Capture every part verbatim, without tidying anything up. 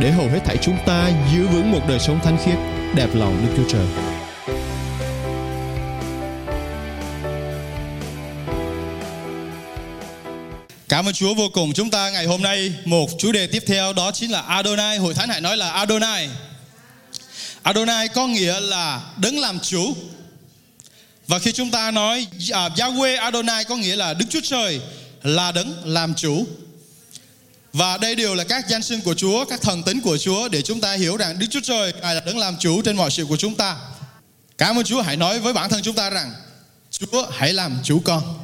để hầu hết thảy chúng ta giữ vững một đời sống thánh khiết, đẹp lòng Đức Chúa Trời. Cảm ơn Chúa vô cùng. Chúng ta ngày hôm nay một chủ đề tiếp theo, đó chính là Adonai. Hội thánh hãy nói là Adonai. Adonai có nghĩa là Đấng làm chủ. Và khi chúng ta nói uh, Yahweh Adonai có nghĩa là Đức Chúa Trời là Đấng làm chủ. Và đây đều là các danh xưng của Chúa, các thần tính của Chúa, để chúng ta hiểu rằng Đức Chúa Trời Ngài là Đấng làm chủ trên mọi sự của chúng ta. Cảm ơn Chúa. Hãy nói với bản thân chúng ta rằng Chúa hãy làm chủ con.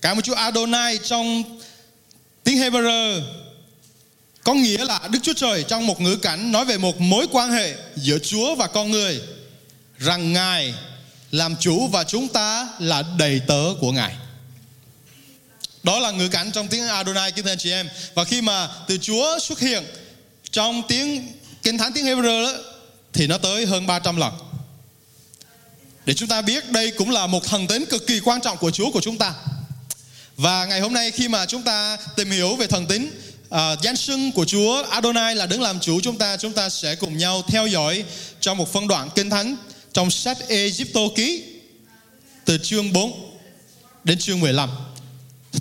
Cảm ơn Chúa. Adonai trong tiếng Hebrew có nghĩa là Đức Chúa Trời, trong một ngữ cảnh nói về một mối quan hệ giữa Chúa và con người, rằng Ngài làm chủ và chúng ta là đầy tớ của Ngài. Đó là ngữ cảnh trong tiếng Adonai, kính thưa anh chị em. Và khi mà từ Chúa xuất hiện trong tiếng Kinh Thánh tiếng Hebrew đó, thì nó tới hơn ba trăm lần. Để chúng ta biết đây cũng là một thần tính cực kỳ quan trọng của Chúa của chúng ta. Và ngày hôm nay khi mà chúng ta tìm hiểu về thần tính, uh, danh xưng của Chúa Adonai là Đấng làm chủ, chúng ta chúng ta sẽ cùng nhau theo dõi trong một phân đoạn Kinh Thánh trong sách Ê-díp-tô ký từ chương bốn đến chương mười lăm.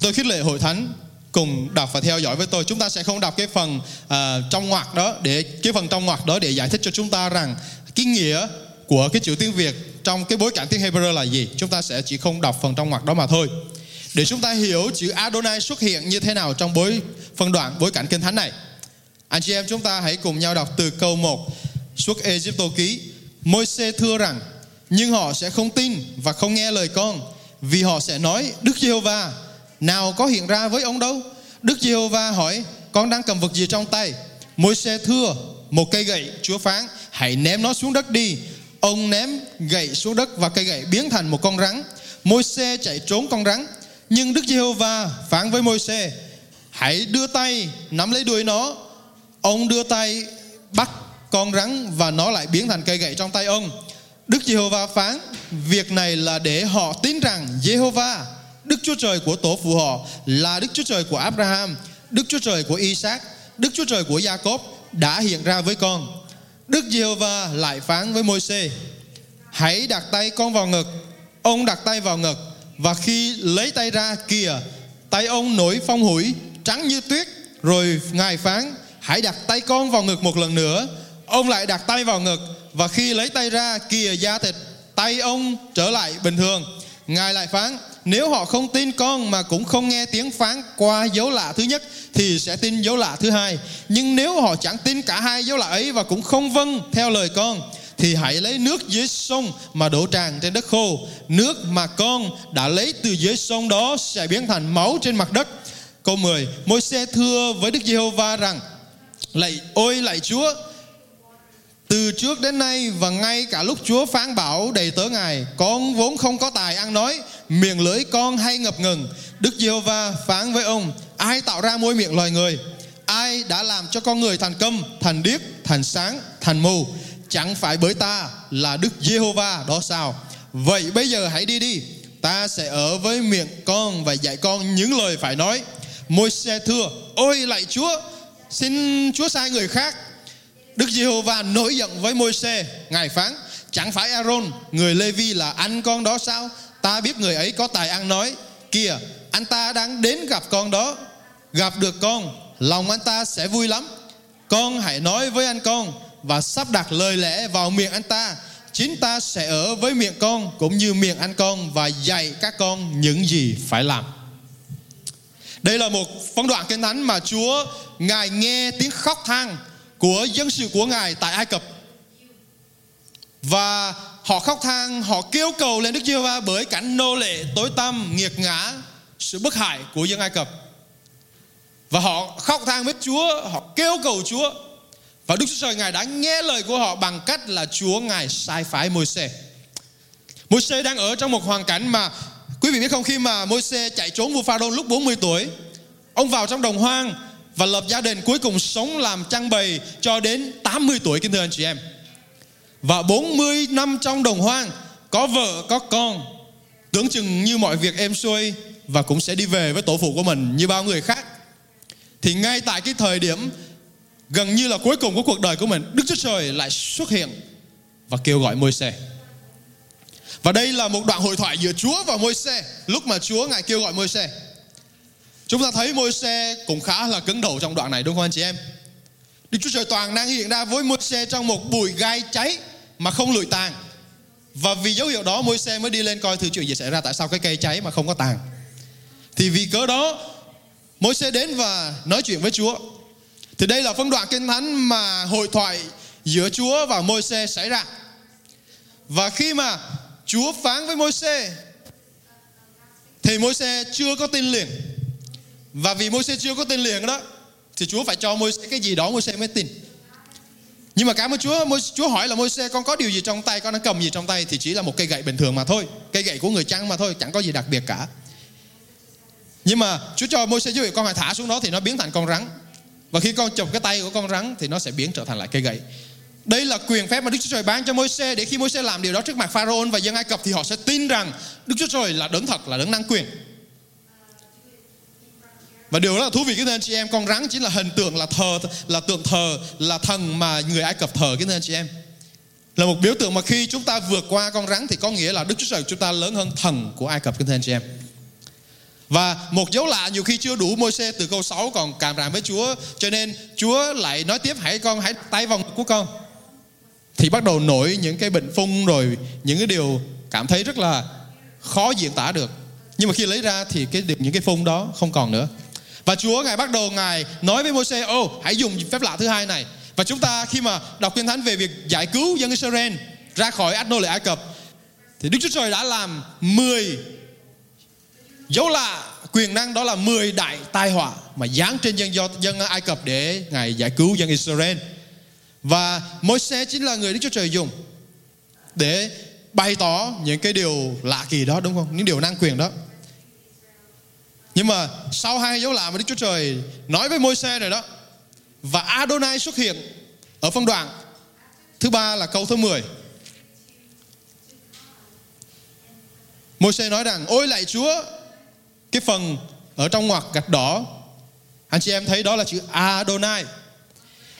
Tôi khích lệ hội thánh cùng đọc và theo dõi với tôi. Chúng ta sẽ không đọc cái phần uh, trong ngoặc đó để cái phần trong ngoặc đó để giải thích cho chúng ta rằng cái nghĩa của cái chữ tiếng Việt trong cái bối cảnh tiếng Hebrew là gì. Chúng ta sẽ chỉ không đọc phần trong ngoặc đó mà thôi, để chúng ta hiểu chữ Adonai xuất hiện như thế nào trong bối phân đoạn bối cảnh Kinh Thánh này. Anh chị em, chúng ta hãy cùng nhau đọc từ câu một xuất Ê-díp-tô ký. Môi-se thưa rằng: nhưng họ sẽ không tin và không nghe lời con, vì họ sẽ nói: Đức Giê-hô-va nào có hiện ra với ông đâu? Đức Giê-hô-va hỏi: con đang cầm vật gì trong tay? Môi-se thưa: một cây gậy. Chúa phán: hãy ném nó xuống đất đi. Ông ném gậy xuống đất và cây gậy biến thành một con rắn. Môi-se chạy trốn con rắn. Nhưng Đức Giê-hô-va phán với Môi-se: hãy đưa tay nắm lấy đuôi nó. Ông đưa tay bắt con rắn và nó lại biến thành cây gậy trong tay ông. Đức Giê-hô-va phán: việc này là để họ tin rằng Giê-hô-va, Đức Chúa Trời của tổ phụ họ, là Đức Chúa Trời của Áp-ra-ham, Đức Chúa Trời của Y-sác, Đức Chúa Trời của Gia-cốp đã hiện ra với con. Đức Giê-hô-va lại phán với Môi-se: hãy đặt tay con vào ngực. Ông đặt tay vào ngực, và khi lấy tay ra, kìa, tay ông nổi phong hủi, trắng như tuyết. Rồi Ngài phán: hãy đặt tay con vào ngực một lần nữa. Ông lại đặt tay vào ngực, và khi lấy tay ra, kìa, da thịt tay ông trở lại bình thường. Ngài lại phán: nếu họ không tin con mà cũng không nghe tiếng phán qua dấu lạ thứ nhất, thì sẽ tin dấu lạ thứ hai. Nhưng nếu họ chẳng tin cả hai dấu lạ ấy và cũng không vâng theo lời con, thì hãy lấy nước dưới sông mà đổ tràn trên đất khô. Nước mà con đã lấy từ dưới sông đó sẽ biến thành máu trên mặt đất. Câu mười. Môi-se thưa với Đức Giê-hô-va rằng: lạy, ôi lạy Chúa, từ trước đến nay và ngay cả lúc Chúa phán bảo đầy tớ Ngài, con vốn không có tài ăn nói, miệng lưỡi con hay ngập ngừng. Đức Giê-hô-va phán với ông: ai tạo ra môi miệng loài người? Ai đã làm cho con người thành câm, thành điếc, thành sáng, thành mù? Chẳng phải bởi ta là Đức Giê-hô-va đó sao? Vậy bây giờ hãy đi đi, ta sẽ ở với miệng con và dạy con những lời phải nói. Môi-se thưa: ôi lạy Chúa, xin Chúa sai người khác. Đức Giê-hô-va nổi giận với Môi-se, Ngài phán: chẳng phải A-rôn người Lê-vi là anh con đó sao? Ta biết người ấy có tài ăn nói. Kìa, anh ta đang đến gặp con đó. Gặp được con, lòng anh ta sẽ vui lắm. Con hãy nói với anh con và sắp đặt lời lẽ vào miệng anh ta. Chính ta sẽ ở với miệng con cũng như miệng anh con và dạy các con những gì phải làm. Đây là một phân đoạn Kinh Thánh mà Chúa Ngài nghe tiếng khóc than của dân sự của Ngài tại Ai Cập. Và họ khóc than, họ kêu cầu lên Đức Giê-hô-va bởi cảnh nô lệ tối tăm, nghiệt ngã, sự bức hại của dân Ai Cập. Và họ khóc than với Chúa, họ kêu cầu Chúa. Và Đức Chúa Trời Ngài đã nghe lời của họ bằng cách là Chúa Ngài sai phái Môi-se. Môi-se đang ở trong một hoàn cảnh mà quý vị biết không, khi mà Môi-se chạy trốn vua Pha-ra-ôn lúc bốn mươi tuổi, ông vào trong đồng hoang và lập gia đình, cuối cùng sống làm chăn bầy cho đến tám mươi tuổi, kính thưa anh chị em. Và bốn mươi năm trong đồng hoang, có vợ, có con, tưởng chừng như mọi việc êm xuôi và cũng sẽ đi về với tổ phụ của mình như bao người khác. Thì ngay tại cái thời điểm gần như là cuối cùng của cuộc đời của mình, Đức Chúa Trời lại xuất hiện và kêu gọi Môi-se. Và đây là một đoạn hội thoại giữa Chúa và Môi-se lúc mà Chúa Ngài kêu gọi Môi-se. Chúng ta thấy Môi-se cũng khá là cứng đầu trong đoạn này, đúng không anh chị em? Đức Chúa Trời toàn năng hiện ra với Môi-se trong một bụi gai cháy mà không lụi tàn. Và vì dấu hiệu đó, Môi-se mới đi lên coi thử chuyện gì xảy ra, tại sao cái cây cháy mà không có tàn. Thì vì cớ đó, Môi-se đến và nói chuyện với Chúa. Thì đây là phân đoạn Kinh Thánh mà hội thoại giữa Chúa và Môi-se xảy ra. Và khi mà Chúa phán với Môi-se thì Môi-se chưa có tin liền. Và vì Môi-se chưa có tin liền đó thì Chúa phải cho Môi-se cái gì đó Môi-se mới tin. Nhưng mà cảm ơn Chúa, Chúa hỏi là Môi-se, con có điều gì trong tay, con đang cầm gì trong tay? Thì chỉ là một cây gậy bình thường mà thôi, cây gậy của người chăn mà thôi, chẳng có gì đặc biệt cả. Nhưng mà Chúa cho Môi-se dấu hiệu, con hãy thả xuống đó thì nó biến thành con rắn. Và khi con chụp cái tay của con rắn thì nó sẽ biến trở thành lại cây gậy. Đây là quyền phép mà Đức Chúa Trời ban cho Môi-se, để khi Môi-se làm điều đó trước mặt Pha-ra-ôn và dân Ai Cập thì họ sẽ tin rằng Đức Chúa Trời là đấng thật, là đấng năng quyền. Và điều đó là thú vị kính thưa anh chị em. Con rắn chính là hình tượng, là thờ, là tượng thờ, là thần mà người Ai Cập thờ, kính thưa anh chị em. Là một biểu tượng mà khi chúng ta vượt qua con rắn thì có nghĩa là Đức Chúa Trời của chúng ta lớn hơn thần của Ai Cập, kính thưa anh chị em. Và một dấu lạ nhiều khi chưa đủ, Môi-se từ câu sáu còn càm ràm với Chúa, cho nên Chúa lại nói tiếp, hãy con hãy tay vào ngực của con. Thì bắt đầu nổi những cái bệnh phung rồi những cái điều cảm thấy rất là khó diễn tả được. Nhưng mà khi lấy ra thì cái những cái phung đó không còn nữa. Và Chúa Ngài bắt đầu Ngài nói với Môi-se, ô hãy dùng phép lạ thứ hai này. Và chúng ta khi mà đọc Kinh Thánh về việc giải cứu dân Israel ra khỏi ách nô lệ Ai Cập thì Đức Chúa Trời đã làm mười dấu lạ quyền năng, đó là mười đại tai họa mà giáng trên dân dân Ai Cập để Ngài giải cứu dân Israel. Và Môi-se chính là người Đức Chúa Trời dùng để bày tỏ những cái điều lạ kỳ đó, đúng không? Những điều năng quyền đó. Nhưng mà sau hai dấu lạ mà Đức Chúa Trời nói với Môi-se rồi đó, và Adonai xuất hiện ở phân đoạn thứ ba là câu thứ mười. Môi-se nói rằng, ôi lạy Chúa, cái phần ở trong ngoặc gạch đỏ, anh chị em thấy đó là chữ Adonai.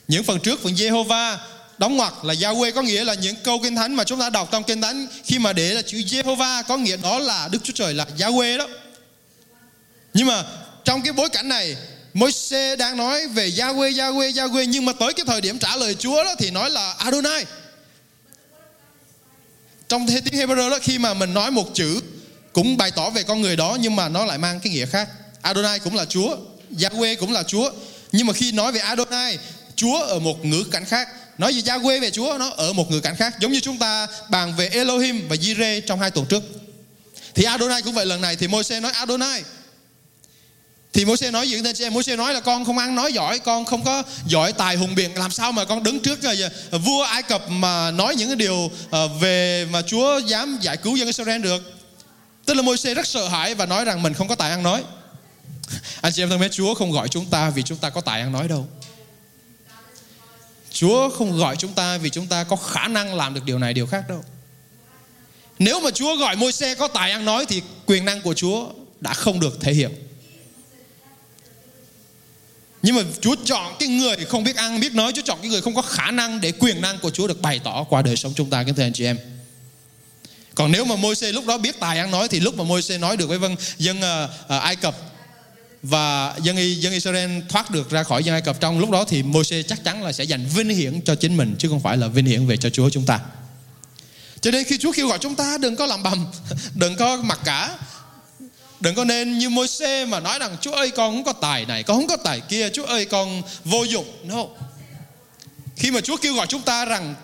Những phần trước, phần Giê-hô-va đóng ngoặc là Yahweh, có nghĩa là những câu Kinh Thánh mà chúng ta đọc trong Kinh Thánh khi mà để là chữ Giê-hô-va có nghĩa đó là Đức Chúa Trời, là Yahweh đó. Nhưng mà trong cái bối cảnh này, Môi-se đang nói về Yahweh, Yahweh, Yahweh, nhưng mà tới cái thời điểm trả lời Chúa đó thì nói là Adonai. Trong tiếng Hebrew đó, khi mà mình nói một chữ cũng bày tỏ về con người đó nhưng mà nó lại mang cái nghĩa khác. Adonai cũng là Chúa, Yahweh cũng là Chúa, nhưng mà khi nói về Adonai, Chúa ở một ngữ cảnh khác, nói về Yahweh, về Chúa, nó ở một ngữ cảnh khác. Giống như chúng ta bàn về Elohim và Yireh trong hai tuần trước, thì Adonai cũng vậy. Lần này thì Môi-se nói Adonai. Thì Môi-se nói gì? Môi-se nói là con không ăn nói giỏi, con không có giỏi tài hùng biện, làm sao mà con đứng trước vua Ai Cập mà nói những cái điều về mà Chúa dám giải cứu dân Israel được. Tức là Môi-se rất sợ hãi và nói rằng mình không có tài ăn nói. Anh chị em thân mến, Chúa không gọi chúng ta vì chúng ta có tài ăn nói đâu. Chúa không gọi chúng ta vì chúng ta có khả năng làm được điều này điều khác đâu. Nếu mà Chúa gọi Môi-se có tài ăn nói thì quyền năng của Chúa đã không được thể hiện. Nhưng mà Chúa chọn cái người không biết ăn, biết nói, Chúa chọn cái người không có khả năng để quyền năng của Chúa được bày tỏ qua đời sống chúng ta, kính thưa anh chị em. Còn nếu mà Môi-se lúc đó biết tài ăn nói thì lúc mà Môi-se nói được với dân, dân uh, Ai Cập và dân, dân Israel thoát được ra khỏi dân Ai Cập, trong lúc đó thì Môi-se chắc chắn là sẽ dành vinh hiển cho chính mình chứ không phải là vinh hiển về cho Chúa chúng ta. Cho nên khi Chúa kêu gọi chúng ta đừng có làm bầm, đừng có mặc cả, đừng có nên như Môi-se mà nói rằng Chúa ơi con không có tài này, con không có tài kia, Chúa ơi con vô dụng. No. Khi mà Chúa kêu gọi chúng ta rằng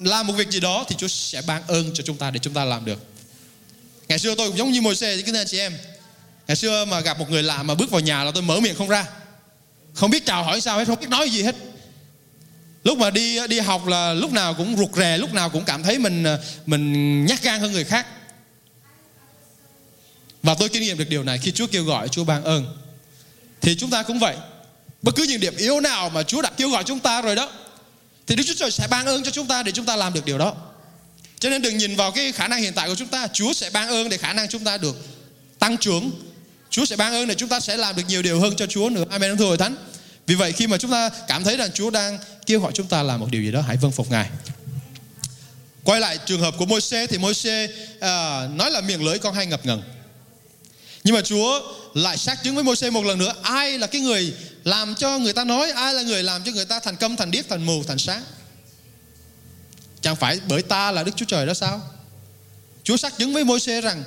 làm một việc gì đó thì Chúa sẽ ban ơn cho chúng ta để chúng ta làm được. Ngày xưa tôi cũng giống như Môi-se, kính thưa anh chị em. Ngày xưa mà gặp một người lạ mà bước vào nhà là tôi mở miệng không ra, không biết chào hỏi sao hết, không biết nói gì hết. Lúc mà đi đi học là lúc nào cũng rụt rè, lúc nào cũng cảm thấy mình mình nhát gan hơn người khác. Và tôi kinh nghiệm được điều này khi Chúa kêu gọi, Chúa ban ơn. Thì chúng ta cũng vậy. Bất cứ những điểm yếu nào mà Chúa đã kêu gọi chúng ta rồi đó, thì Đức Chúa Trời sẽ ban ơn cho chúng ta để chúng ta làm được điều đó. Cho nên đừng nhìn vào cái khả năng hiện tại của chúng ta. Chúa sẽ ban ơn để khả năng chúng ta được tăng trưởng. Chúa sẽ ban ơn để chúng ta sẽ làm được nhiều điều hơn cho Chúa nữa. Amen không thưa Hội Thánh? Vì vậy khi mà chúng ta cảm thấy rằng Chúa đang kêu gọi chúng ta làm một điều gì đó, hãy vâng phục Ngài. Quay lại trường hợp của Môi-se, thì Môi-se à, nói là miệng lưỡi con hay ngập ngừng. Nhưng mà Chúa lại xác chứng với Môi-se một lần nữa. Ai là cái người làm cho người ta nói? Ai là người làm cho người ta thành câm, thành điếc, thành mù, thành sáng? Chẳng phải bởi ta là Đức Chúa Trời đó sao? Chúa xác chứng với Môi-se rằng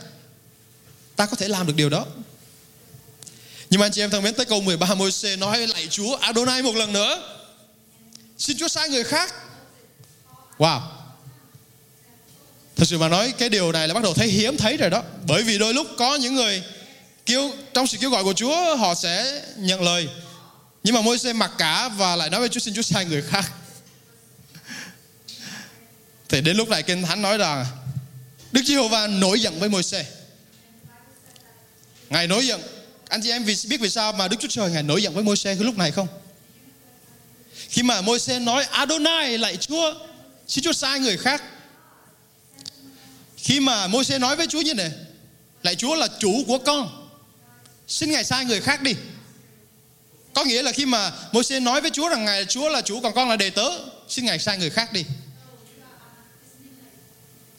ta có thể làm được điều đó. Nhưng mà anh chị em thân mến, tới câu mười ba, Môi-se nói lạy Chúa Adonai một lần nữa. Xin Chúa sai người khác. Wow. Thật sự mà nói, cái điều này là bắt đầu thấy hiếm thấy rồi đó. Bởi vì đôi lúc có những người kêu, trong sự kêu gọi của Chúa họ sẽ nhận lời. Nhưng mà Môi-se mặc cả và lại nói với Chúa xin Chúa sai người khác. Thì đến lúc này Kinh Thánh nói rằng Đức Giê-hô-va nổi giận với Môi-se. Ngài nổi giận. Anh chị em biết vì sao mà Đức Chúa Trời Ngài nổi giận với Môi-se cái lúc này không? Khi mà Môi-se nói Adonai lạy Chúa, xin Chúa sai người khác. Khi mà Môi-se nói với Chúa như này, lạy Chúa là chủ của con, xin Ngài sai người khác đi. Có nghĩa là khi mà Môi-se nói với Chúa rằng Ngài Chúa là chủ, còn con là đầy tớ, xin Ngài sai người khác đi.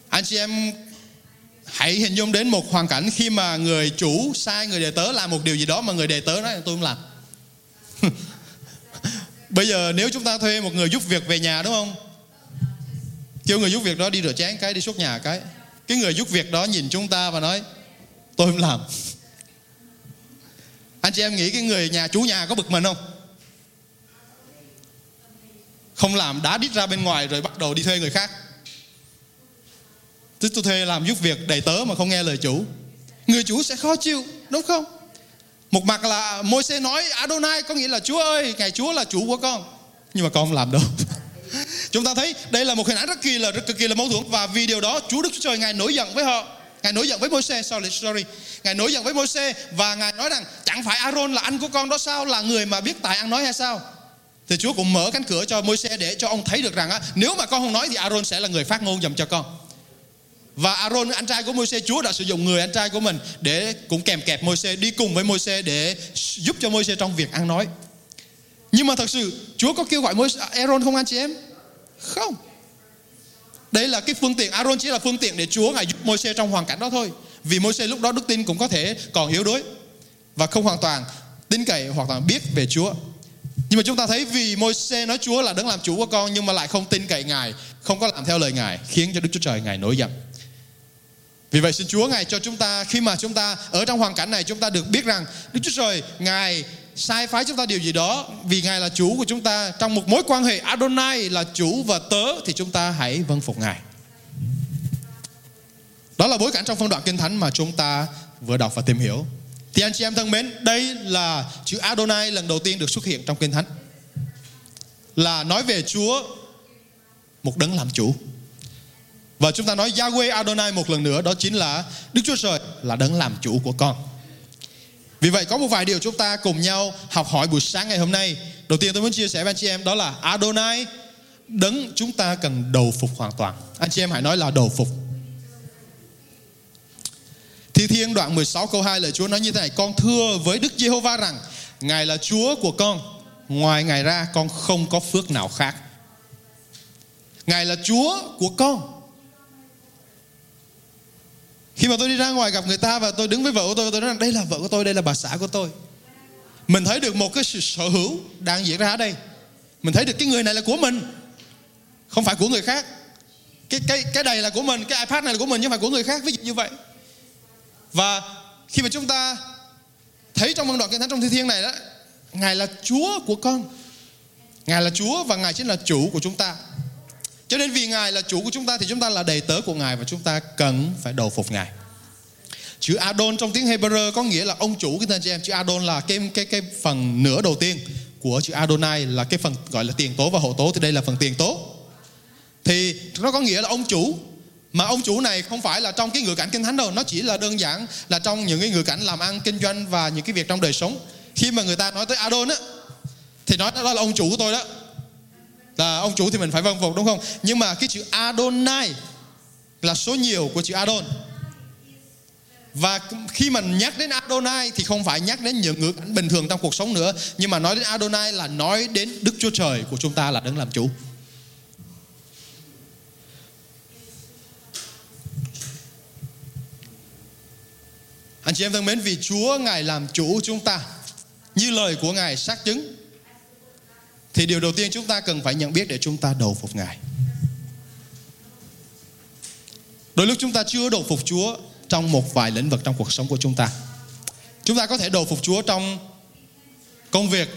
Anh chị em hãy hình dung đến một hoàn cảnh khi mà người chủ sai người đệ tớ làm một điều gì đó mà người đệ tớ nói là tôi không làm. Bây giờ nếu chúng ta thuê một người giúp việc về nhà, đúng không? Kêu người giúp việc đó đi rửa chén cái, đi xúc nhà cái. Cái người giúp việc đó nhìn chúng ta và nói tôi không làm. Anh chị em nghĩ cái người nhà chủ nhà có bực mình không? Không làm, đá đít ra bên ngoài rồi bắt đầu đi thuê người khác. Tôi thuê làm giúp việc đầy tớ mà không nghe lời chủ. Người chủ sẽ khó chịu, đúng không? Một mặt là Môi-se nói Adonai có nghĩa là Chúa ơi, Ngài Chúa là chủ của con, nhưng mà con không làm đâu. Chúng ta thấy đây là một hình ảnh rất kỳ là rất cực kỳ là mâu thuẫn. Và vì điều đó Chúa Đức Chúa Trời Ngài nổi giận với họ. Ngài nổi giận với Môi-se, sorry, sorry. Ngài nổi giận với Môi-se và Ngài nói rằng chẳng phải A-rôn là anh của con đó sao, là người mà biết tài ăn nói hay sao? Thì Chúa cũng mở cánh cửa cho Môi-se để cho ông thấy được rằng á, nếu mà con không nói thì A-rôn sẽ là người phát ngôn dùm cho con. Và A-rôn, anh trai của Môi-se, Chúa đã sử dụng người anh trai của mình để cũng kèm kẹp Môi-se, đi cùng với Môi-se để giúp cho Môi-se trong việc ăn nói. Nhưng mà thật sự Chúa có kêu gọi A-rôn không anh chị em? Không. Đây là cái phương tiện, A-rôn chỉ là phương tiện để Chúa Ngài giúp Môi-se trong hoàn cảnh đó thôi. Vì Môi-se lúc đó đức tin cũng có thể còn yếu đuối và không hoàn toàn tin cậy, hoàn toàn biết về Chúa. Nhưng mà chúng ta thấy vì Môi-se nói Chúa là đấng làm chủ của con, nhưng mà lại không tin cậy Ngài, không có làm theo lời Ngài, khiến cho Đức Chúa Trời Ngài nổi giận. Vì vậy xin Chúa Ngài cho chúng ta, khi mà chúng ta ở trong hoàn cảnh này, chúng ta được biết rằng Đức Chúa Trời Ngài sai phái chúng ta điều gì đó vì Ngài là chủ của chúng ta. Trong một mối quan hệ Adonai là chủ và tớ thì chúng ta hãy vâng phục Ngài. Đó là bối cảnh trong phân đoạn Kinh Thánh mà chúng ta vừa đọc và tìm hiểu. Thì anh chị em thân mến, đây là chữ Adonai lần đầu tiên được xuất hiện trong Kinh Thánh, là nói về Chúa, một đấng làm chủ. Và chúng ta nói Yahweh Adonai một lần nữa, đó chính là Đức Chúa Trời là đấng làm chủ của con. Vì vậy có một vài điều chúng ta cùng nhau học hỏi buổi sáng ngày hôm nay. Đầu tiên tôi muốn chia sẻ với anh chị em đó là Adonai, đấng chúng ta cần đầu phục hoàn toàn. Anh chị em hãy nói là đầu phục. Thi Thiên đoạn mười sáu câu hai lời Chúa nói như thế này: con thưa với Đức Giê-hô-va rằng Ngài là Chúa của con, ngoài Ngài ra con không có phước nào khác. Ngài là Chúa của con. Khi mà tôi đi ra ngoài gặp người ta và tôi đứng với vợ của tôi, tôi nói rằng đây là vợ của tôi, đây là bà xã của tôi. Mình thấy được một cái sự sở hữu đang diễn ra ở đây. Mình thấy được cái người này là của mình, không phải của người khác. Cái cái cái này là của mình, cái iPad này là của mình, nhưng không phải của người khác, ví dụ như vậy. Và khi mà chúng ta thấy trong văn đoạn Kinh Thánh trong Thi Thiên này đó, Ngài là Chúa của con. Ngài là Chúa và Ngài chính là chủ của chúng ta. Cho nên vì Ngài là chủ của chúng ta thì chúng ta là đầy tớ của Ngài và chúng ta cần phải đầu phục Ngài. Chữ Adon trong tiếng Hebrew có nghĩa là ông chủ, các anh chị em. Chữ Adon là cái, cái, cái phần nửa đầu tiên của chữ Adonai là cái phần gọi là tiền tố và hậu tố, thì đây là phần tiền tố. Thì nó có nghĩa là ông chủ, mà ông chủ này không phải là trong cái ngữ cảnh Kinh Thánh đâu, nó chỉ là đơn giản là trong những cái ngữ cảnh làm ăn, kinh doanh và những cái việc trong đời sống. Khi mà người ta nói tới Adon á, thì nói đó là ông chủ của tôi đó, là ông chủ thì mình phải vâng phục, đúng không? Nhưng mà cái chữ Adonai là số nhiều của chữ Adon. Và khi mình nhắc đến Adonai thì không phải nhắc đến những ngữ cảnh bình thường trong cuộc sống nữa, nhưng mà nói đến Adonai là nói đến Đức Chúa Trời của chúng ta, là Đấng làm chủ. Anh chị em thân mến, vì Chúa Ngài làm chủ chúng ta, như lời của Ngài xác chứng, thì điều đầu tiên chúng ta cần phải nhận biết để chúng ta đầu phục Ngài. Đôi lúc chúng ta chưa đầu phục Chúa trong một vài lĩnh vực trong cuộc sống của chúng ta. Chúng ta có thể đầu phục Chúa trong công việc,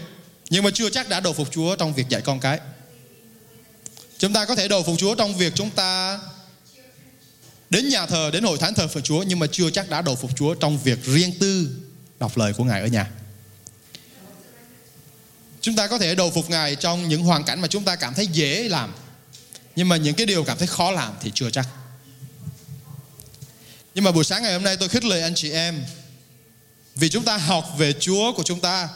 nhưng mà chưa chắc đã đầu phục Chúa trong việc dạy con cái. Chúng ta có thể đầu phục Chúa trong việc chúng ta đến nhà thờ, đến hội thánh thờ phượng Chúa, nhưng mà chưa chắc đã đầu phục Chúa trong việc riêng tư đọc lời của Ngài ở nhà. Chúng ta có thể đầu phục Ngài trong những hoàn cảnh mà chúng ta cảm thấy dễ làm, nhưng mà những cái điều cảm thấy khó làm thì chưa chắc. Nhưng mà buổi sáng ngày hôm nay tôi khích lệ anh chị em, vì chúng ta học về Chúa của chúng ta,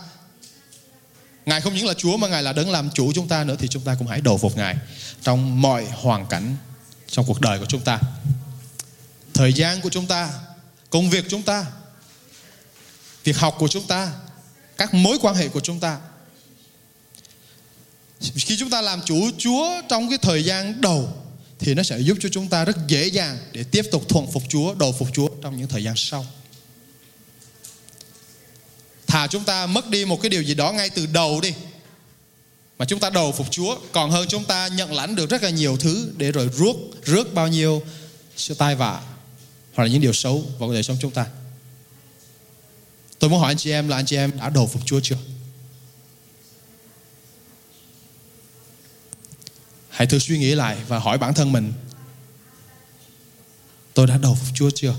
Ngài không những là Chúa mà Ngài là Đấng làm chủ chúng ta nữa, thì chúng ta cũng hãy đầu phục Ngài trong mọi hoàn cảnh trong cuộc đời của chúng ta, thời gian của chúng ta, công việc chúng ta, việc học của chúng ta, các mối quan hệ của chúng ta. Khi chúng ta làm chủ Chúa trong cái thời gian đầu thì nó sẽ giúp cho chúng ta rất dễ dàng để tiếp tục thuận phục Chúa, đầu phục Chúa trong những thời gian sau. Thà chúng ta mất đi một cái điều gì đó ngay từ đầu đi, mà chúng ta đầu phục Chúa, còn hơn chúng ta nhận lãnh được rất là nhiều thứ để rồi rước, rước bao nhiêu sự tai vạ hoặc là những điều xấu vào đời sống chúng ta. Tôi muốn hỏi anh chị em là anh chị em đã đầu phục Chúa chưa? Hãy thử suy nghĩ lại và hỏi bản thân mình, tôi đã đầu phục Chúa chưa?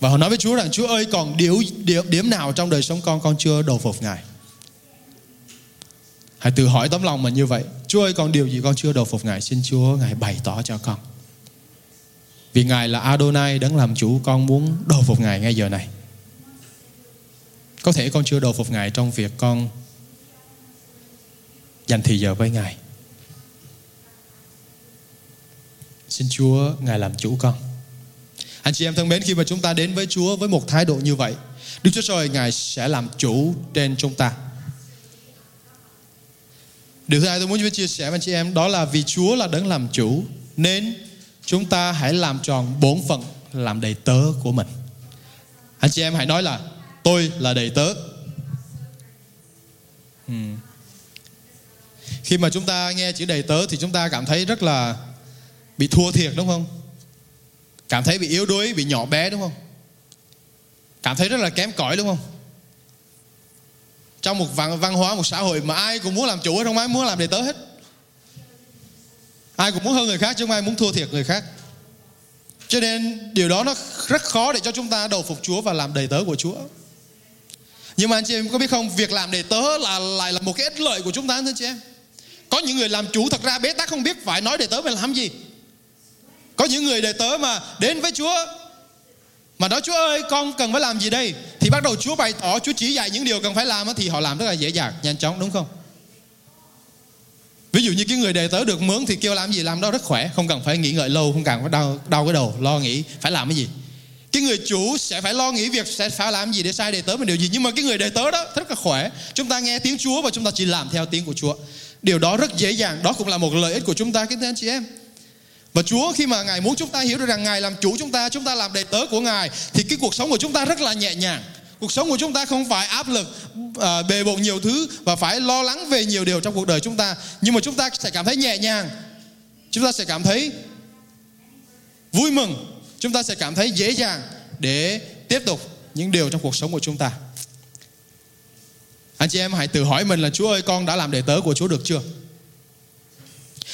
Và họ nói với Chúa rằng, Chúa ơi, còn điều, điều, điểm nào trong đời sống con, con chưa đầu phục Ngài? Hãy tự hỏi tấm lòng mình như vậy. Chúa ơi, còn điều gì con chưa đầu phục Ngài? Xin Chúa Ngài bày tỏ cho con. Vì Ngài là Adonai, Đấng làm chủ, con muốn đầu phục Ngài ngay giờ này. Có thể con chưa đầu phục Ngài trong việc con dành thì giờ với Ngài. Xin Chúa Ngài làm chủ con. Anh chị em thân mến, khi mà chúng ta đến với Chúa với một thái độ như vậy, Đức Chúa Trời Ngài sẽ làm chủ trên chúng ta. Điều thứ hai tôi muốn chia sẻ với anh chị em, đó là vì Chúa là Đấng làm chủ nên chúng ta hãy làm tròn bốn phần làm đầy tớ của mình. Anh chị em hãy nói là tôi là đầy tớ. uhm. Khi mà chúng ta nghe chữ đầy tớ thì chúng ta cảm thấy rất là bị thua thiệt, đúng không? Cảm thấy bị yếu đuối, bị nhỏ bé, đúng không? Cảm thấy rất là kém cỏi, đúng không? Trong một văn hóa, một xã hội mà ai cũng muốn làm chủ hết, không ai muốn làm đầy tớ hết. Ai cũng muốn hơn người khác chứ không ai muốn thua thiệt người khác. Cho nên điều đó nó rất khó để cho chúng ta đầu phục Chúa và làm đầy tớ của Chúa. Nhưng mà anh chị em có biết không, việc làm đầy tớ là lại là một cái ích lợi của chúng ta, thưa chị em. Có những người làm chủ thật ra bế tắc, không biết phải nói đầy tớ mình làm gì. Có những người đầy tớ mà đến với Chúa mà nói, Chúa ơi, con cần phải làm gì đây? Thì bắt đầu Chúa bày tỏ, Chúa chỉ dạy những điều cần phải làm, thì họ làm rất là dễ dàng, nhanh chóng, đúng không? Ví dụ như cái người đầy tớ được mướn thì kêu làm gì làm đó rất khỏe, không cần phải nghĩ ngợi lâu, không cần phải đau, đau cái đầu, lo nghĩ phải làm cái gì. Cái người chủ sẽ phải lo nghĩ việc sẽ phải làm gì để sai đầy tớ mình điều gì. Nhưng mà cái người đầy tớ đó rất là khỏe, chúng ta nghe tiếng Chúa và chúng ta chỉ làm theo tiếng của Chúa. Điều đó rất dễ dàng, đó cũng là một lợi ích của chúng ta, kính thưa anh chị em. Và Chúa khi mà Ngài muốn chúng ta hiểu được rằng Ngài làm chủ chúng ta, chúng ta làm đầy tớ của Ngài, thì cái cuộc sống của chúng ta rất là nhẹ nhàng. Cuộc sống của chúng ta không phải áp lực, à, bề bộn nhiều thứ và phải lo lắng về nhiều điều trong cuộc đời chúng ta. Nhưng mà chúng ta sẽ cảm thấy nhẹ nhàng, chúng ta sẽ cảm thấy vui mừng, chúng ta sẽ cảm thấy dễ dàng để tiếp tục những điều trong cuộc sống của chúng ta. Anh chị em hãy tự hỏi mình là, Chúa ơi, con đã làm đầy tớ của Chúa được chưa?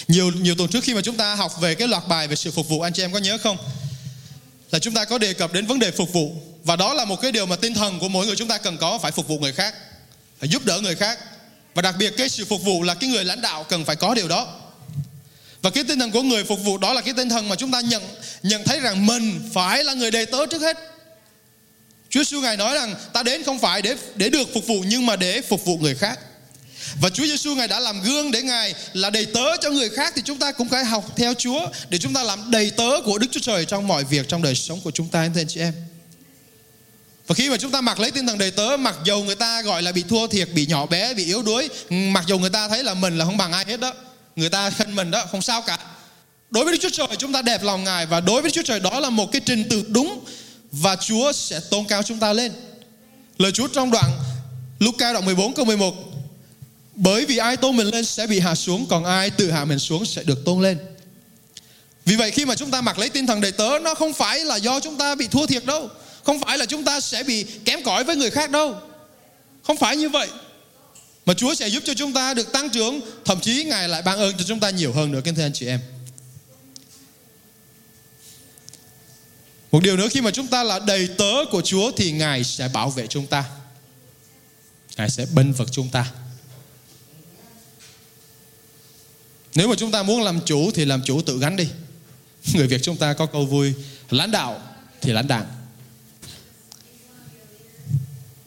Nhiều nhiều tuần trước khi mà chúng ta học về cái loạt bài về sự phục vụ, anh chị em có nhớ không? Là chúng ta có đề cập đến vấn đề phục vụ. Và đó là một cái điều mà tinh thần của mỗi người chúng ta cần có, phải phục vụ người khác, phải giúp đỡ người khác. Và đặc biệt cái sự phục vụ là cái người lãnh đạo cần phải có điều đó. Và cái tinh thần của người phục vụ đó là cái tinh thần mà chúng ta nhận nhận thấy rằng mình phải là người đầy tớ trước hết. Chúa Giê-xu Ngài nói rằng ta đến không phải để, để được phục vụ, nhưng mà để phục vụ người khác. Và Chúa Giê-xu Ngài đã làm gương để Ngài là đầy tớ cho người khác, thì chúng ta cũng phải học theo Chúa để chúng ta làm đầy tớ của Đức Chúa Trời trong mọi việc trong đời sống của chúng ta, anh chị em. Và khi mà chúng ta mặc lấy tinh thần đầy tớ, mặc dầu người ta gọi là bị thua thiệt, bị nhỏ bé, bị yếu đuối, mặc dầu người ta thấy là mình là không bằng ai hết đó, người ta khen mình đó, không sao cả. Đối với Đức Chúa Trời chúng ta đẹp lòng Ngài, và đối với Đức Chúa Trời đó là một cái trình tự đúng, và Chúa sẽ tôn cao chúng ta lên. Lời Chúa trong đoạn Luca đoạn mười bốn câu mười một: bởi vì ai tôn mình lên sẽ bị hạ xuống, còn ai tự hạ mình xuống sẽ được tôn lên. Vì vậy khi mà chúng ta mặc lấy tinh thần đầy tớ, nó không phải là do chúng ta bị thua thiệt đâu, không phải là chúng ta sẽ bị kém cỏi với người khác đâu, không phải như vậy, mà Chúa sẽ giúp cho chúng ta được tăng trưởng, thậm chí Ngài lại ban ơn cho chúng ta nhiều hơn nữa, kính thưa anh chị em. Một điều nữa, khi mà chúng ta là đầy tớ của Chúa thì Ngài sẽ bảo vệ chúng ta, Ngài sẽ bênh vực chúng ta. Nếu mà chúng ta muốn làm chủ thì làm chủ tự gánh đi. Người Việt chúng ta có câu vui: lãnh đạo thì lãnh đảng.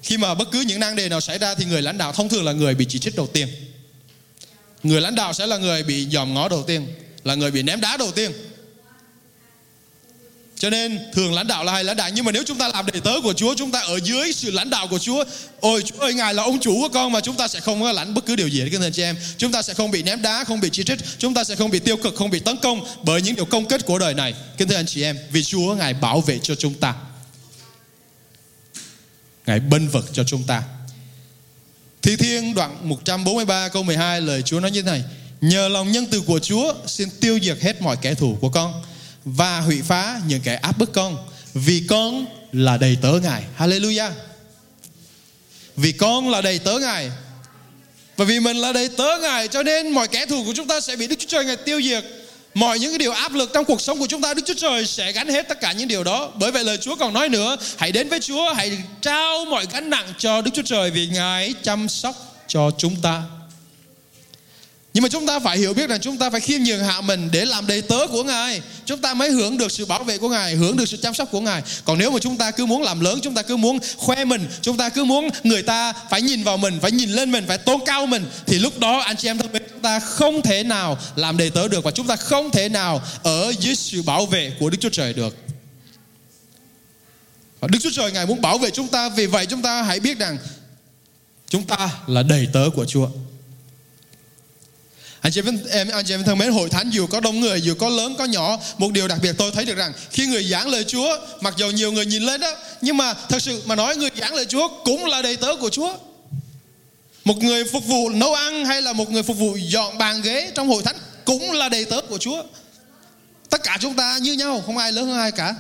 Khi mà bất cứ những nan đề nào xảy ra thì người lãnh đạo thông thường là người bị chỉ trích đầu tiên. Người lãnh đạo sẽ là người bị dòm ngó đầu tiên, là người bị ném đá đầu tiên. Cho nên thường lãnh đạo là hay lãnh đạo. Nhưng mà nếu chúng ta làm đầy tớ của Chúa, chúng ta ở dưới sự lãnh đạo của Chúa, ôi Chúa ơi, Ngài là ông chủ của con, mà chúng ta sẽ không lãnh bất cứ điều gì đấy, các anh chị em. Chúng ta sẽ không bị ném đá, không bị chỉ trích, chúng ta sẽ không bị tiêu cực, không bị tấn công bởi những điều công kích của đời này, kính thưa anh chị em. Vì Chúa Ngài bảo vệ cho chúng ta, Ngài bênh vực cho chúng ta. Thi Thiên đoạn một trăm bốn mươi ba câu mười hai, lời Chúa nói như thế này: nhờ lòng nhân từ của Chúa, xin tiêu diệt hết mọi kẻ thù của con và hủy phá những kẻ áp bức con, vì con là đầy tớ Ngài. Hallelujah. Vì con là đầy tớ Ngài, và vì mình là đầy tớ Ngài, cho nên mọi kẻ thù của chúng ta sẽ bị Đức Chúa Trời Ngài tiêu diệt. Mọi những cái điều áp lực trong cuộc sống của chúng ta, Đức Chúa Trời sẽ gánh hết tất cả những điều đó. Bởi vậy lời Chúa còn nói nữa: hãy đến với Chúa, hãy trao mọi gánh nặng cho Đức Chúa Trời, vì Ngài chăm sóc cho chúng ta. Nhưng mà chúng ta phải hiểu biết rằng chúng ta phải khiêm nhường hạ mình để làm đầy tớ của Ngài, chúng ta mới hưởng được sự bảo vệ của Ngài, hưởng được sự chăm sóc của Ngài. Còn nếu mà chúng ta cứ muốn làm lớn, chúng ta cứ muốn khoe mình, chúng ta cứ muốn người ta phải nhìn vào mình, phải nhìn lên mình, phải tôn cao mình, thì lúc đó anh chị em thân mến, chúng ta không thể nào làm đầy tớ được, và chúng ta không thể nào ở dưới sự bảo vệ của Đức Chúa Trời được. Và Đức Chúa Trời Ngài muốn bảo vệ chúng ta, vì vậy chúng ta hãy biết rằng chúng ta là đầy tớ của Chúa. Anh chị em, anh chị em thân mến, hội thánh dù có đông người, dù có lớn có nhỏ, một điều đặc biệt tôi thấy được rằng khi người giảng lời Chúa, mặc dù nhiều người nhìn lên đó, nhưng mà thật sự mà nói, người giảng lời Chúa cũng là đầy tớ của Chúa. Một người phục vụ nấu ăn hay là một người phục vụ dọn bàn ghế trong hội thánh cũng là đầy tớ của Chúa. Tất cả chúng ta như nhau, không ai lớn hơn ai cả.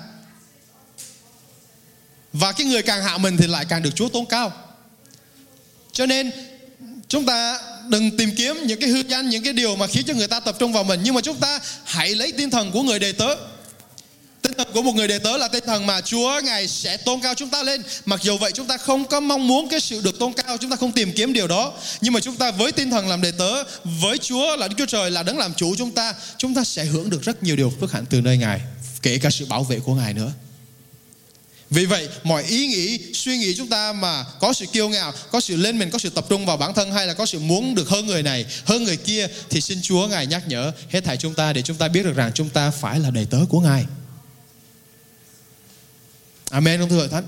Và cái người càng hạ mình thì lại càng được Chúa tôn cao. Cho nên chúng ta đừng tìm kiếm những cái hư danh, những cái điều mà khiến cho người ta tập trung vào mình, nhưng mà chúng ta hãy lấy tinh thần của người đầy tớ. Tinh thần của một người đầy tớ là tinh thần mà Chúa Ngài sẽ tôn cao chúng ta lên. Mặc dù vậy chúng ta không có mong muốn cái sự được tôn cao, chúng ta không tìm kiếm điều đó, nhưng mà chúng ta với tinh thần làm đầy tớ, với Chúa là Đức Chúa Trời là đấng làm chủ chúng ta, chúng ta sẽ hưởng được rất nhiều điều phước hạnh từ nơi Ngài, kể cả sự bảo vệ của Ngài nữa. Vì vậy, mọi ý nghĩ, suy nghĩ chúng ta mà có sự kiêu ngạo, có sự lên mình, có sự tập trung vào bản thân, hay là có sự muốn được hơn người này, hơn người kia, thì xin Chúa Ngài nhắc nhở hết thảy chúng ta để chúng ta biết được rằng chúng ta phải là đầy tớ của Ngài. Amen không thưa hội thánh?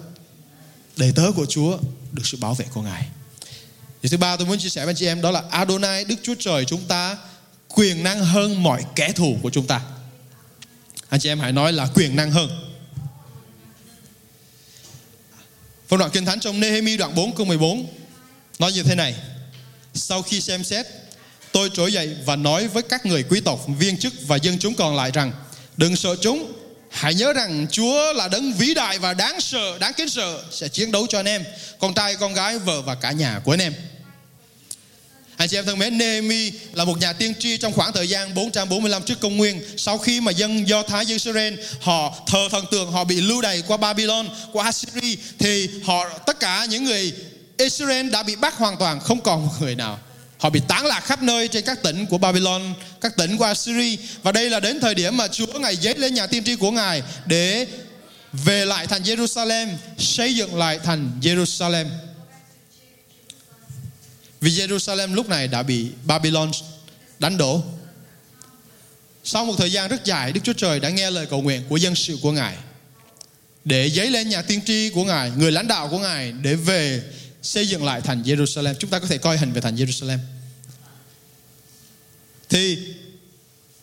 Đầy tớ của Chúa, được sự bảo vệ của Ngài. Điều thứ ba tôi muốn chia sẻ với anh chị em đó là Adonai, Đức Chúa Trời chúng ta, quyền năng hơn mọi kẻ thù của chúng ta. Anh chị em hãy nói là quyền năng hơn. Phần đoạn Kinh Thánh trong Nehemiah đoạn bốn câu mười bốn nói như thế này: sau khi xem xét, tôi trỗi dậy và nói với các người quý tộc, viên chức và dân chúng còn lại rằng: đừng sợ chúng, hãy nhớ rằng Chúa là đấng vĩ đại và đáng sợ, đáng kính sợ, sẽ chiến đấu cho anh em, con trai, con gái, vợ và cả nhà của anh em. Anh chị em thân mến, Nehemiah là một nhà tiên tri trong khoảng thời gian bốn trăm bốn mươi lăm trước công nguyên. Sau khi mà dân Do Thái, dân Israel, họ thờ thần tượng, họ bị lưu đày qua Babylon, qua Assyri, thì họ tất cả những người Israel đã bị bắt hoàn toàn, không còn một người nào. Họ bị tán lạc khắp nơi trên các tỉnh của Babylon, các tỉnh của Assyri. Và đây là đến thời điểm mà Chúa Ngài dấy lên nhà tiên tri của Ngài để về lại thành Jerusalem, xây dựng lại thành Jerusalem. Vì Jerusalem lúc này đã bị Babylon đánh đổ. Sau một thời gian rất dài, Đức Chúa Trời đã nghe lời cầu nguyện của dân sự của Ngài để dấy lên nhà tiên tri của Ngài, người lãnh đạo của Ngài để về xây dựng lại thành Jerusalem. Chúng ta có thể coi hình về thành Jerusalem. Thì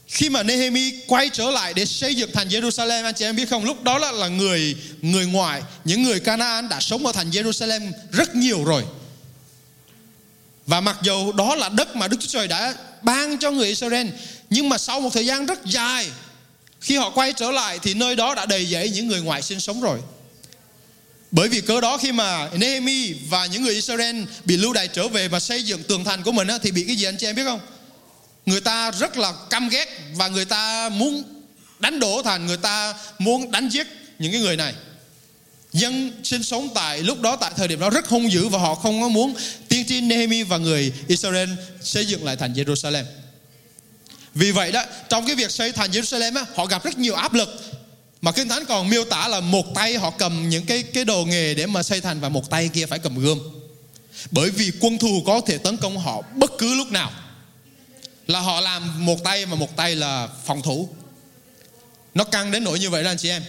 khi mà Nehemiah quay trở lại để xây dựng thành Jerusalem, anh chị em biết không, lúc đó là, là người người ngoại, những người Canaan đã sống ở thành Jerusalem rất nhiều rồi. Và mặc dù đó là đất mà Đức Chúa Trời đã ban cho người Israel, nhưng mà sau một thời gian rất dài, khi họ quay trở lại thì nơi đó đã đầy dẫy những người ngoại sinh sống rồi. Bởi vì cớ đó khi mà Nehemiah và những người Israel bị lưu đày trở về và xây dựng tường thành của mình thì bị cái gì anh chị em biết không? Người ta rất là căm ghét và người ta muốn đánh đổ thành, người ta muốn đánh giết những cái người này. Dân sinh sống tại lúc đó, tại thời điểm đó rất hung dữ và họ không có muốn tiên tri Nehemiah và người Israel xây dựng lại thành Jerusalem. Vì vậy đó, trong cái việc xây thành Jerusalem á, họ gặp rất nhiều áp lực. Mà Kinh Thánh còn miêu tả là một tay họ cầm những cái, cái đồ nghề để mà xây thành và một tay kia phải cầm gươm. Bởi vì quân thù có thể tấn công họ bất cứ lúc nào. Là họ làm một tay mà một tay là phòng thủ. Nó căng đến nỗi như vậy đó anh chị em.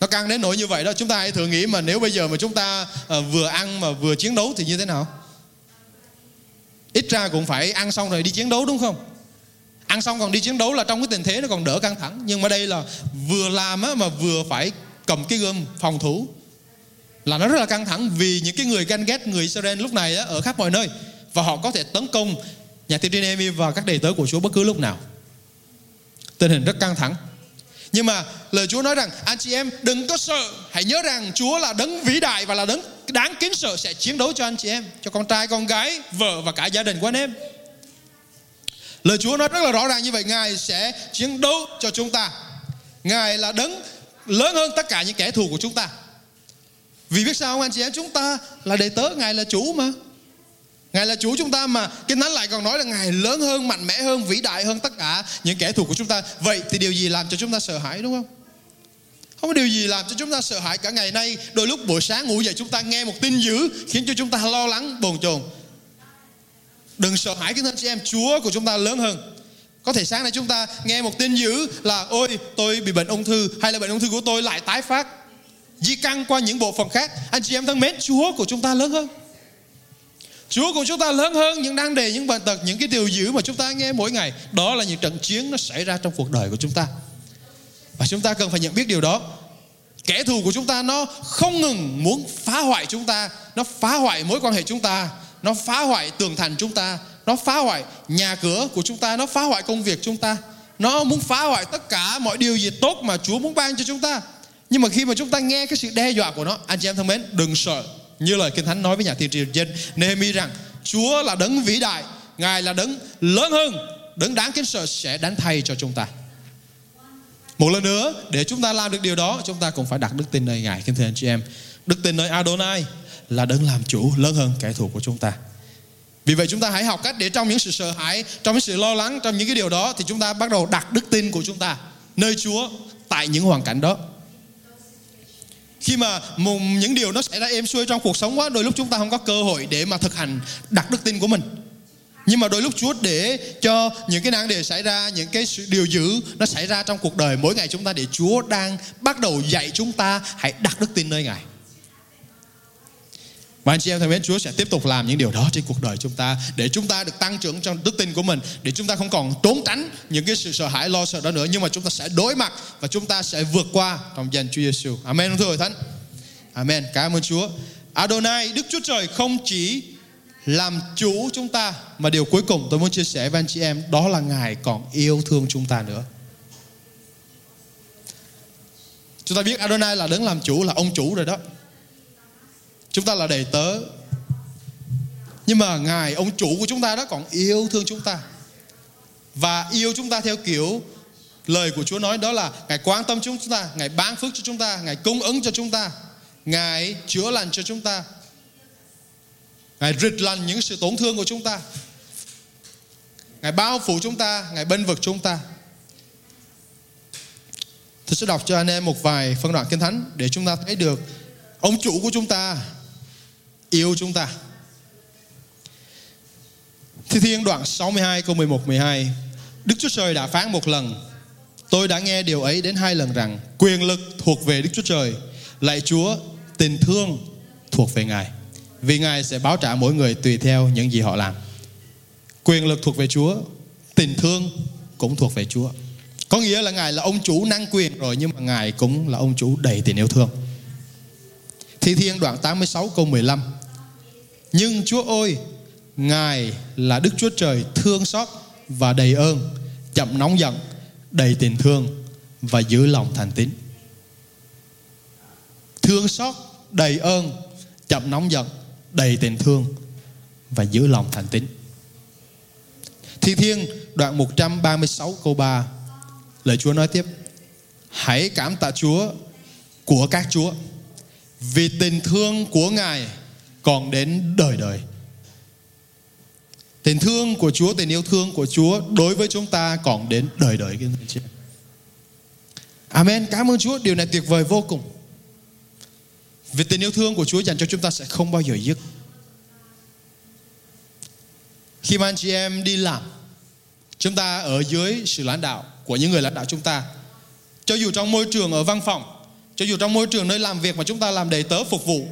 Nó căng đến nỗi như vậy đó. Chúng ta hãy thử nghĩ mà nếu bây giờ mà chúng ta à, vừa ăn mà vừa chiến đấu thì như thế nào? Ít ra cũng phải ăn xong rồi đi chiến đấu đúng không? Ăn xong còn đi chiến đấu là trong cái tình thế nó còn đỡ căng thẳng. Nhưng mà đây là vừa làm á, mà vừa phải cầm cái gươm phòng thủ. Là nó rất là căng thẳng vì những cái người canh ghét người Israel lúc này á, ở khắp mọi nơi. Và họ có thể tấn công nhà tiên tri Nehemiah và các đầy tớ của Chúa bất cứ lúc nào. Tình hình rất căng thẳng. Nhưng mà lời Chúa nói rằng anh chị em đừng có sợ. Hãy nhớ rằng Chúa là đấng vĩ đại và là đấng đáng kính sợ, sẽ chiến đấu cho anh chị em, cho con trai, con gái, vợ và cả gia đình của anh em. Lời Chúa nói rất là rõ ràng như vậy. Ngài sẽ chiến đấu cho chúng ta. Ngài là đấng lớn hơn tất cả những kẻ thù của chúng ta. Vì biết sao không anh chị em? Chúng ta là đầy tớ, Ngài là chủ mà. Ngài là chủ chúng ta mà. Kinh Thánh lại còn nói là Ngài lớn hơn, mạnh mẽ hơn, vĩ đại hơn tất cả những kẻ thù của chúng ta. Vậy thì điều gì làm cho chúng ta sợ hãi đúng không? Không có điều gì làm cho chúng ta sợ hãi cả ngày nay. Đôi lúc buổi sáng ngủ dậy chúng ta nghe một tin dữ khiến cho chúng ta lo lắng, bồn chồn. Đừng sợ hãi kính thưa anh chị em, Chúa của chúng ta lớn hơn. Có thể sáng nay chúng ta nghe một tin dữ là ôi tôi bị bệnh ung thư, hay là bệnh ung thư của tôi lại tái phát, di căn qua những bộ phận khác. Anh chị em thân mến, Chúa của chúng ta lớn hơn. Chúa của chúng ta lớn hơn những nan đề, những bệnh tật, những cái điều dữ mà chúng ta nghe mỗi ngày. Đó là những trận chiến nó xảy ra trong cuộc đời của chúng ta. Và chúng ta cần phải nhận biết điều đó. Kẻ thù của chúng ta nó không ngừng muốn phá hoại chúng ta. Nó phá hoại mối quan hệ chúng ta. Nó phá hoại tường thành chúng ta. Nó phá hoại nhà cửa của chúng ta. Nó phá hoại công việc chúng ta. Nó muốn phá hoại tất cả mọi điều gì tốt mà Chúa muốn ban cho chúng ta. Nhưng mà khi mà chúng ta nghe cái sự đe dọa của nó, anh chị em thân mến, đừng sợ. Như lời Kinh Thánh nói với nhà tiên tri dân Nehemiah rằng Chúa là đấng vĩ đại, Ngài là đấng lớn hơn, đấng đáng kính sợ sẽ đánh thay cho chúng ta. Một lần nữa, để chúng ta làm được điều đó, chúng ta cũng phải đặt đức tin nơi Ngài. Kính thưa anh chị em, đức tin nơi Adonai là đấng làm chủ lớn hơn kẻ thù của chúng ta. Vì vậy chúng ta hãy học cách để trong những sự sợ hãi, trong những sự lo lắng, trong những cái điều đó thì chúng ta bắt đầu đặt đức tin của chúng ta nơi Chúa tại những hoàn cảnh đó. Khi mà những điều nó xảy ra êm xuôi trong cuộc sống quá, đôi lúc chúng ta không có cơ hội để mà thực hành đặt đức tin của mình. Nhưng mà đôi lúc Chúa để cho những cái nan đề xảy ra, những cái điều dữ nó xảy ra trong cuộc đời mỗi ngày chúng ta, để Chúa đang bắt đầu dạy chúng ta hãy đặt đức tin nơi Ngài. Và anh chị em thân mến, Chúa sẽ tiếp tục làm những điều đó trên cuộc đời chúng ta để chúng ta được tăng trưởng trong đức tin của mình, để chúng ta không còn trốn tránh những cái sự sợ hãi, lo sợ đó nữa, nhưng mà chúng ta sẽ đối mặt và chúng ta sẽ vượt qua trong danh Chúa Giê-xu. Amen không thưa Hội Thánh? Amen. Cảm ơn Chúa. Adonai, Đức Chúa Trời không chỉ làm chủ chúng ta mà điều cuối cùng tôi muốn chia sẻ với anh chị em đó là Ngài còn yêu thương chúng ta nữa. Chúng ta biết Adonai là đấng làm chủ, là ông chủ rồi đó. Chúng ta là đầy tớ. Nhưng mà Ngài, ông chủ của chúng ta đó còn yêu thương chúng ta. Và yêu chúng ta theo kiểu lời của Chúa nói đó là Ngài quan tâm chúng ta, Ngài ban phước cho chúng ta, Ngài cung ứng cho chúng ta, Ngài chữa lành cho chúng ta. Ngài rịt lằn những sự tổn thương của chúng ta. Ngài bao phủ chúng ta, Ngài bênh vực chúng ta. Tôi sẽ đọc cho anh em một vài phân đoạn Kinh Thánh để chúng ta thấy được ông chủ của chúng ta yêu chúng ta. Thi Thiên đoạn sáu mươi hai câu mười một mười hai. Đức Chúa Trời đã phán một lần, tôi đã nghe điều ấy đến hai lần rằng quyền lực thuộc về Đức Chúa Trời, lạy Chúa, tình thương thuộc về Ngài, vì Ngài sẽ báo trả mỗi người tùy theo những gì họ làm. Quyền lực thuộc về Chúa, tình thương cũng thuộc về Chúa. Có nghĩa là Ngài là ông chủ năng quyền rồi, nhưng mà Ngài cũng là ông chủ đầy tình yêu thương. Thi Thiên đoạn tám mươi sáu câu mười lăm. Nhưng Chúa ơi, Ngài là Đức Chúa Trời thương xót và đầy ơn, chậm nóng giận, đầy tình thương và giữ lòng thành tín. Thương xót, đầy ơn, chậm nóng giận, đầy tình thương và giữ lòng thành tín. Thi Thiên đoạn một trăm ba mươi sáu câu ba. Lời Chúa nói tiếp, hãy cảm tạ Chúa của các chúa, vì tình thương của Ngài còn đến đời đời. Tình thương của Chúa, tình yêu thương của Chúa đối với chúng ta còn đến đời đời. Amen, cảm ơn Chúa, điều này tuyệt vời vô cùng. Vì tình yêu thương của Chúa dành cho chúng ta sẽ không bao giờ dứt. Khi mà anh chị em đi làm, chúng ta ở dưới sự lãnh đạo của những người lãnh đạo chúng ta, cho dù trong môi trường ở văn phòng, cho dù trong môi trường nơi làm việc mà chúng ta làm đầy tớ phục vụ,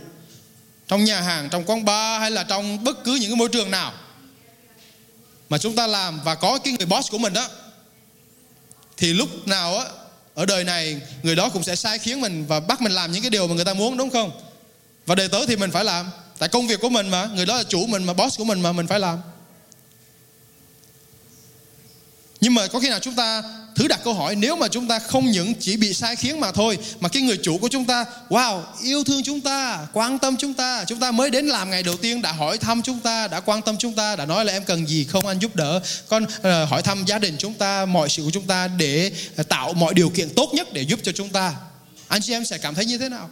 trong nhà hàng, trong quán bar hay là trong bất cứ những cái môi trường nào mà chúng ta làm và có cái người boss của mình đó, thì lúc nào á, ở đời này người đó cũng sẽ sai khiến mình và bắt mình làm những cái điều mà người ta muốn, đúng không? Và đầy tớ thì mình phải làm, tại công việc của mình mà, người đó là chủ mình mà, boss của mình mà, mình phải làm. Nhưng mà có khi nào chúng ta thử đặt câu hỏi, nếu mà chúng ta không những chỉ bị sai khiến mà thôi, mà cái người chủ của chúng ta, wow, yêu thương chúng ta, quan tâm chúng ta, chúng ta mới đến làm ngày đầu tiên đã hỏi thăm chúng ta, đã quan tâm chúng ta, đã nói là em cần gì không anh giúp đỡ, con uh, hỏi thăm gia đình chúng ta, mọi sự của chúng ta để tạo mọi điều kiện tốt nhất để giúp cho chúng ta. Anh chị em sẽ cảm thấy như thế nào?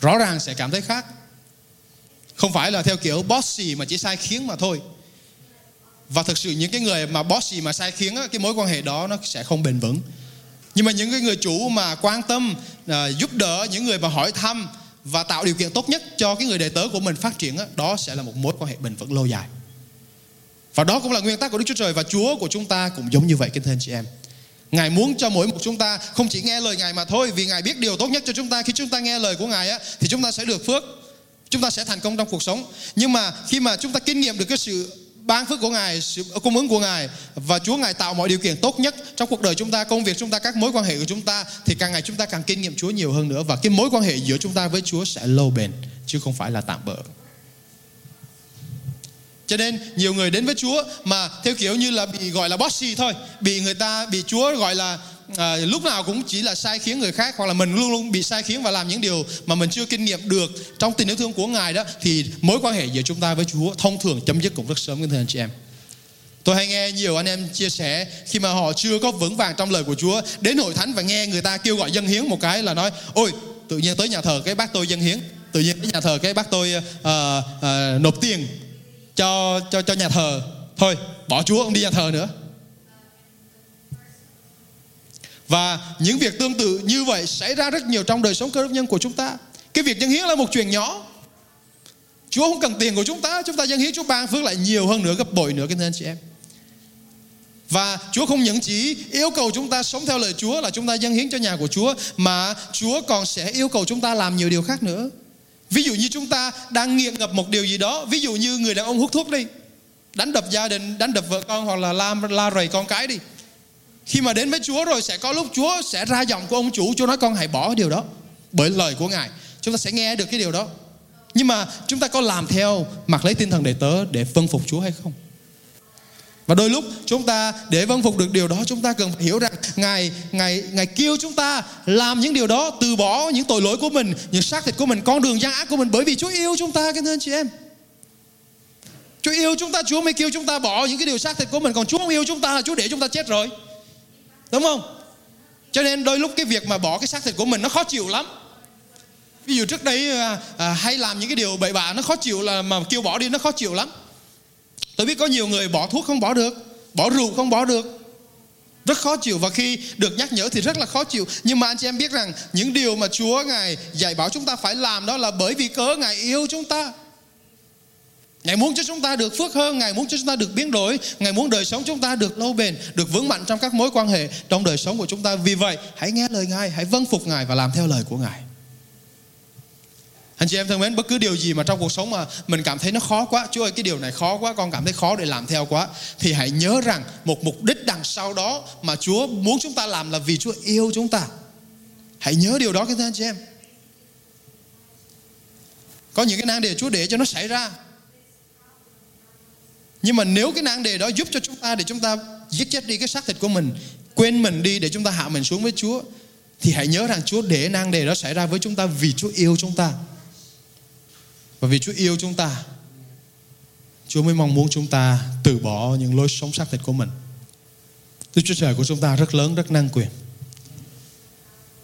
Rõ ràng sẽ cảm thấy khác. Không phải là theo kiểu bossy mà chỉ sai khiến mà thôi. Và thực sự những cái người mà boss gì mà sai khiến á, cái mối quan hệ đó nó sẽ không bền vững. Nhưng mà những cái người chủ mà quan tâm, à, giúp đỡ những người mà hỏi thăm và tạo điều kiện tốt nhất cho cái người đệ tớ của mình phát triển á, đó sẽ là một mối quan hệ bền vững lâu dài. Và đó cũng là nguyên tắc của Đức Chúa Trời, và Chúa của chúng ta cũng giống như vậy, kính thưa anh chị em. Ngài muốn cho mỗi một chúng ta không chỉ nghe lời Ngài mà thôi, vì Ngài biết điều tốt nhất cho chúng ta. Khi chúng ta nghe lời của Ngài á, thì chúng ta sẽ được phước, chúng ta sẽ thành công trong cuộc sống. Nhưng mà khi mà chúng ta kinh nghiệm được cái sự ban phước của Ngài, sự cung ứng của Ngài, và Chúa Ngài tạo mọi điều kiện tốt nhất trong cuộc đời chúng ta, công việc chúng ta, các mối quan hệ của chúng ta, thì càng ngày chúng ta càng kinh nghiệm Chúa nhiều hơn nữa, và cái mối quan hệ giữa chúng ta với Chúa sẽ lâu bền chứ không phải là tạm bỡ. Cho nên nhiều người đến với Chúa mà theo kiểu như là bị gọi là bossy thôi, bị người ta, bị Chúa gọi là à, lúc nào cũng chỉ là sai khiến người khác, hoặc là mình luôn luôn bị sai khiến và làm những điều mà mình chưa kinh nghiệm được trong tình yêu thương của Ngài đó, thì mối quan hệ giữa chúng ta với Chúa thông thường chấm dứt cũng rất sớm, thưa anh chị em. Tôi hay nghe nhiều anh em chia sẻ khi mà họ chưa có vững vàng trong lời của Chúa, đến hội thánh và nghe người ta kêu gọi dâng hiến một cái là nói, ôi tự nhiên tới nhà thờ cái bác tôi dâng hiến, tự nhiên tới nhà thờ cái bác tôi à, à, nộp tiền cho cho cho nhà thờ, thôi bỏ Chúa không đi nhà thờ nữa. Và những việc tương tự như vậy xảy ra rất nhiều trong đời sống cơ đốc nhân của chúng ta. Cái việc dâng hiến là một chuyện nhỏ. Chúa không cần tiền của chúng ta, chúng ta dâng hiến Chúa ban phước lại nhiều hơn nữa, gấp bội nữa, kính thưa anh chị em. Và Chúa không những chỉ yêu cầu chúng ta sống theo lời Chúa là chúng ta dâng hiến cho nhà của Chúa, mà Chúa còn sẽ yêu cầu chúng ta làm nhiều điều khác nữa. Ví dụ như chúng ta đang nghiện ngập một điều gì đó, ví dụ như người đàn ông hút thuốc đi, đánh đập gia đình, đánh đập vợ con, hoặc là la, la rầy con cái đi. Khi mà đến với Chúa rồi sẽ có lúc Chúa sẽ ra giọng của ông chủ, Chúa nói con hãy bỏ điều đó, bởi lời của Ngài chúng ta sẽ nghe được cái điều đó. Nhưng mà chúng ta có làm theo, mặc lấy tinh thần đệ tớ để vâng phục Chúa hay không? Và đôi lúc chúng ta để vâng phục được điều đó, chúng ta cần phải hiểu rằng Ngài, Ngài, Ngài kêu chúng ta làm những điều đó, từ bỏ những tội lỗi của mình, những xác thịt của mình, con đường gian ác của mình, bởi vì Chúa yêu chúng ta, kính thưa anh chị em. Chúa yêu chúng ta, Chúa mới kêu chúng ta bỏ những cái điều xác thịt của mình, còn Chúa không yêu chúng ta là Chúa để chúng ta chết rồi, đúng không? Cho nên đôi lúc cái việc mà bỏ cái xác thịt của mình nó khó chịu lắm. Ví dụ trước đây à, à, hay làm những cái điều bậy bạ, nó khó chịu, là mà kêu bỏ đi nó khó chịu lắm. Tôi biết có nhiều người bỏ thuốc không bỏ được, bỏ rượu không bỏ được, rất khó chịu, và khi được nhắc nhở thì rất là khó chịu. Nhưng mà anh chị em biết rằng những điều mà Chúa Ngài dạy bảo chúng ta phải làm đó là bởi vì cớ Ngài yêu chúng ta. Ngài muốn cho chúng ta được phước hơn, Ngài muốn cho chúng ta được biến đổi, Ngài muốn đời sống chúng ta được lâu bền, được vững mạnh trong các mối quan hệ trong đời sống của chúng ta. Vì vậy, hãy nghe lời Ngài, hãy vâng phục Ngài và làm theo lời của Ngài. Anh chị em thân mến, bất cứ điều gì mà trong cuộc sống mà mình cảm thấy nó khó quá, Chúa ơi cái điều này khó quá, con cảm thấy khó để làm theo quá, thì hãy nhớ rằng một mục đích đằng sau đó mà Chúa muốn chúng ta làm là vì Chúa yêu chúng ta. Hãy nhớ điều đó, kính thưa anh chị em. Có những cái nan đề Chúa để cho nó xảy ra, nhưng mà nếu cái nan đề đó giúp cho chúng ta để chúng ta giết chết đi cái xác thịt của mình, quên mình đi để chúng ta hạ mình xuống với Chúa, thì hãy nhớ rằng Chúa để nan đề đó xảy ra với chúng ta vì Chúa yêu chúng ta. Và vì Chúa yêu chúng ta, Chúa mới mong muốn chúng ta từ bỏ những lối sống xác thịt của mình. Đức Chúa Trời của chúng ta rất lớn, rất năng quyền.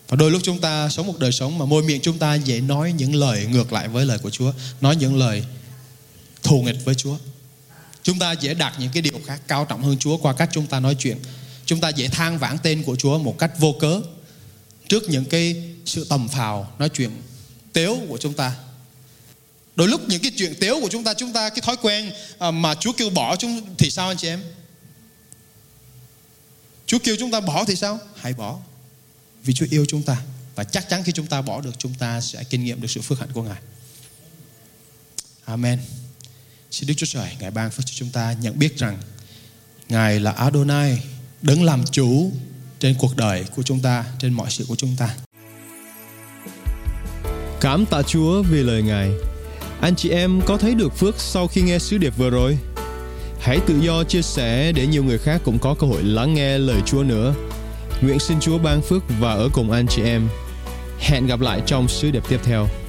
Và đôi lúc chúng ta sống một đời sống mà môi miệng chúng ta dễ nói những lời ngược lại với lời của Chúa, nói những lời thù nghịch với Chúa. Chúng ta dễ đạt những cái điều khác cao trọng hơn Chúa qua cách chúng ta nói chuyện. Chúng ta dễ than vãn tên của Chúa một cách vô cớ trước những cái sự tầm phào, nói chuyện tếu của chúng ta. Đôi lúc những cái chuyện tếu của chúng ta, chúng ta cái thói quen mà Chúa kêu bỏ chúng thì sao anh chị em? Chúa kêu chúng ta bỏ thì sao? Hãy bỏ. Vì Chúa yêu chúng ta. Và chắc chắn khi chúng ta bỏ được, chúng ta sẽ kinh nghiệm được sự phước hạnh của Ngài. Amen. Xin Đức Chúa Trời, Ngài ban phước cho chúng ta nhận biết rằng Ngài là Adonai, đấng làm chủ trên cuộc đời của chúng ta, trên mọi sự của chúng ta. Cảm tạ Chúa vì lời Ngài. Anh chị em có thấy được phước sau khi nghe sứ điệp vừa rồi? Hãy tự do chia sẻ để nhiều người khác cũng có cơ hội lắng nghe lời Chúa nữa. Nguyện xin Chúa ban phước và ở cùng anh chị em. Hẹn gặp lại trong sứ điệp tiếp theo.